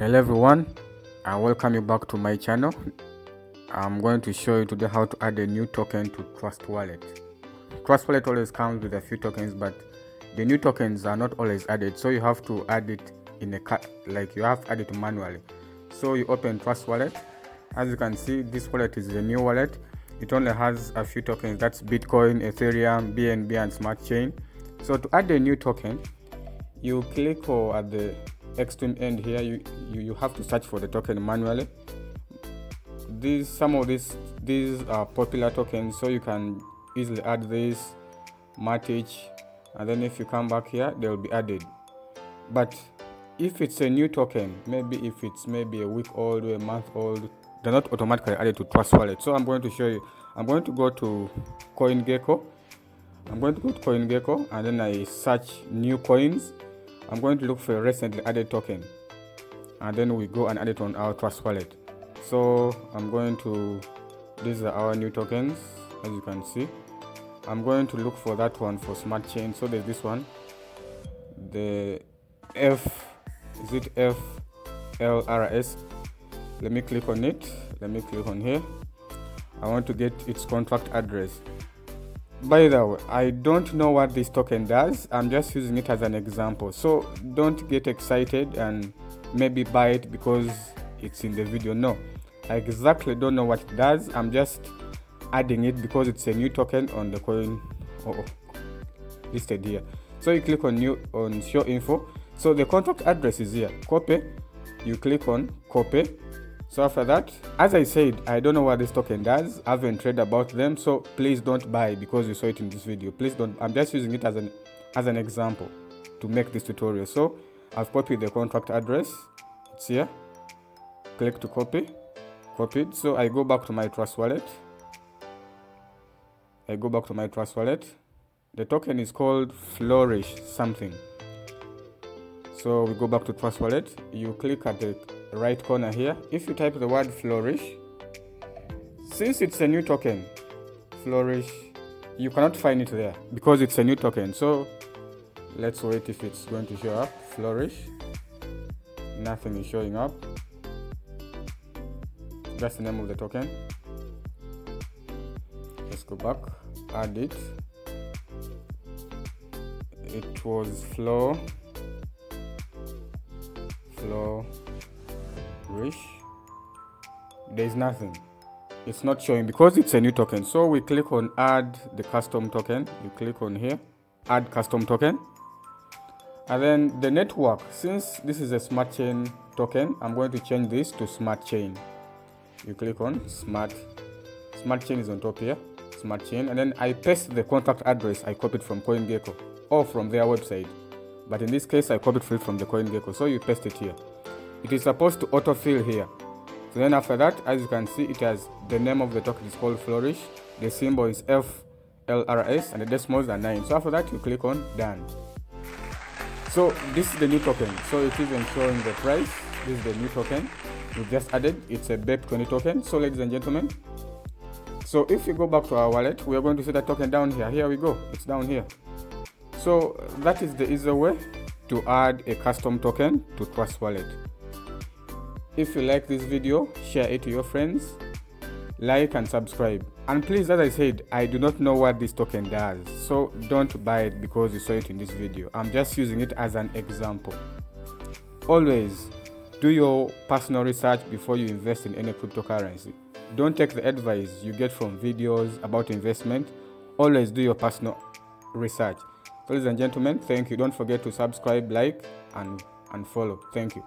Hello everyone, I welcome you back to my channel. I'm going to show you today how to add a new token to Trust Wallet. Trust Wallet always comes with a few tokens, but the new tokens are not always added, so you have to add it in a cart, like you have to add it manually. So you open Trust Wallet. As you can see, this wallet is a new wallet. It only has a few tokens, that's Bitcoin, Ethereum, BNB and Smart Chain. So to add a new token, you click at the extreme end here, you have to search for the token manually. These are popular tokens, so you can easily add this Matic, and then if you come back here they will be added. But if it's a new token, maybe if it's maybe a week old or a month old, they're not automatically added to Trust Wallet. So I'm going to show you. I'm going to go to CoinGecko. And then I search new coins. I'm going to look for a recently added token, and then we go and add it on our Trust Wallet. So I'm going to, these are our new tokens, as you can see. I'm going to look for that one for Smart Chain. So there's this one, the FLRS. Let me click on it. Let me click on here. I want to get its contract address. By the way, I don't know what this token does. I'm just using it as an example, so don't get excited and maybe buy it because it's in the video. No, I exactly don't know what it does. I'm just adding it because it's a new token on the coin listed here. So you click on new, on show info. So the contract address is here, copy. You click on copy. So after that, as I said, I don't know what this token does. I haven't read about them, so please don't buy because you saw it in this video. Please don't. I'm just using it as an example to make this tutorial. So I've copied the contract address. It's here. Click to copy. Copied. So I go back to my Trust Wallet. The token is called Flourish something. So we go back to Trust Wallet. You click at the right corner here. If you type the word Flourish, since it's a new token, Flourish, you cannot find it there because it's a new token. So let's wait if it's going to show up. Flourish, nothing is showing up. That's the name of the token. Let's go back, add it. It was Flourish. There's nothing, it's not showing because it's a new token. So we click on add the custom token. You click on here, add custom token, and then the network, since this is a Smart Chain token, I'm going to change this to Smart Chain. You click on smart chain is on top here, Smart Chain, and then I paste the contract address I copied from CoinGecko or from their website, but in this case I copied it from the CoinGecko. So you paste it here. It is supposed to autofill here. So then after that, as you can see, it has the name of the token is called Flourish, the symbol is FLRS, and the decimals are 9. So after that you click on done. So this is the new token. So it isn't showing the price. This is the new token we just added. It's a BEP20 token. So ladies and gentlemen, so if you go back to our wallet, we are going to see that token down here. Here we go, it's down here. So that is the easy way to add a custom token to Trust Wallet. If you like this video, share it to your friends, like and subscribe. And please, as I said, I do not know what this token does, so don't buy it because you saw it in this video. I'm just using it as an example. Always do your personal research before you invest in any cryptocurrency. Don't take the advice you get from videos about investment. Always do your personal research. Ladies and gentlemen, thank you. Don't forget to subscribe, like, and follow. Thank you.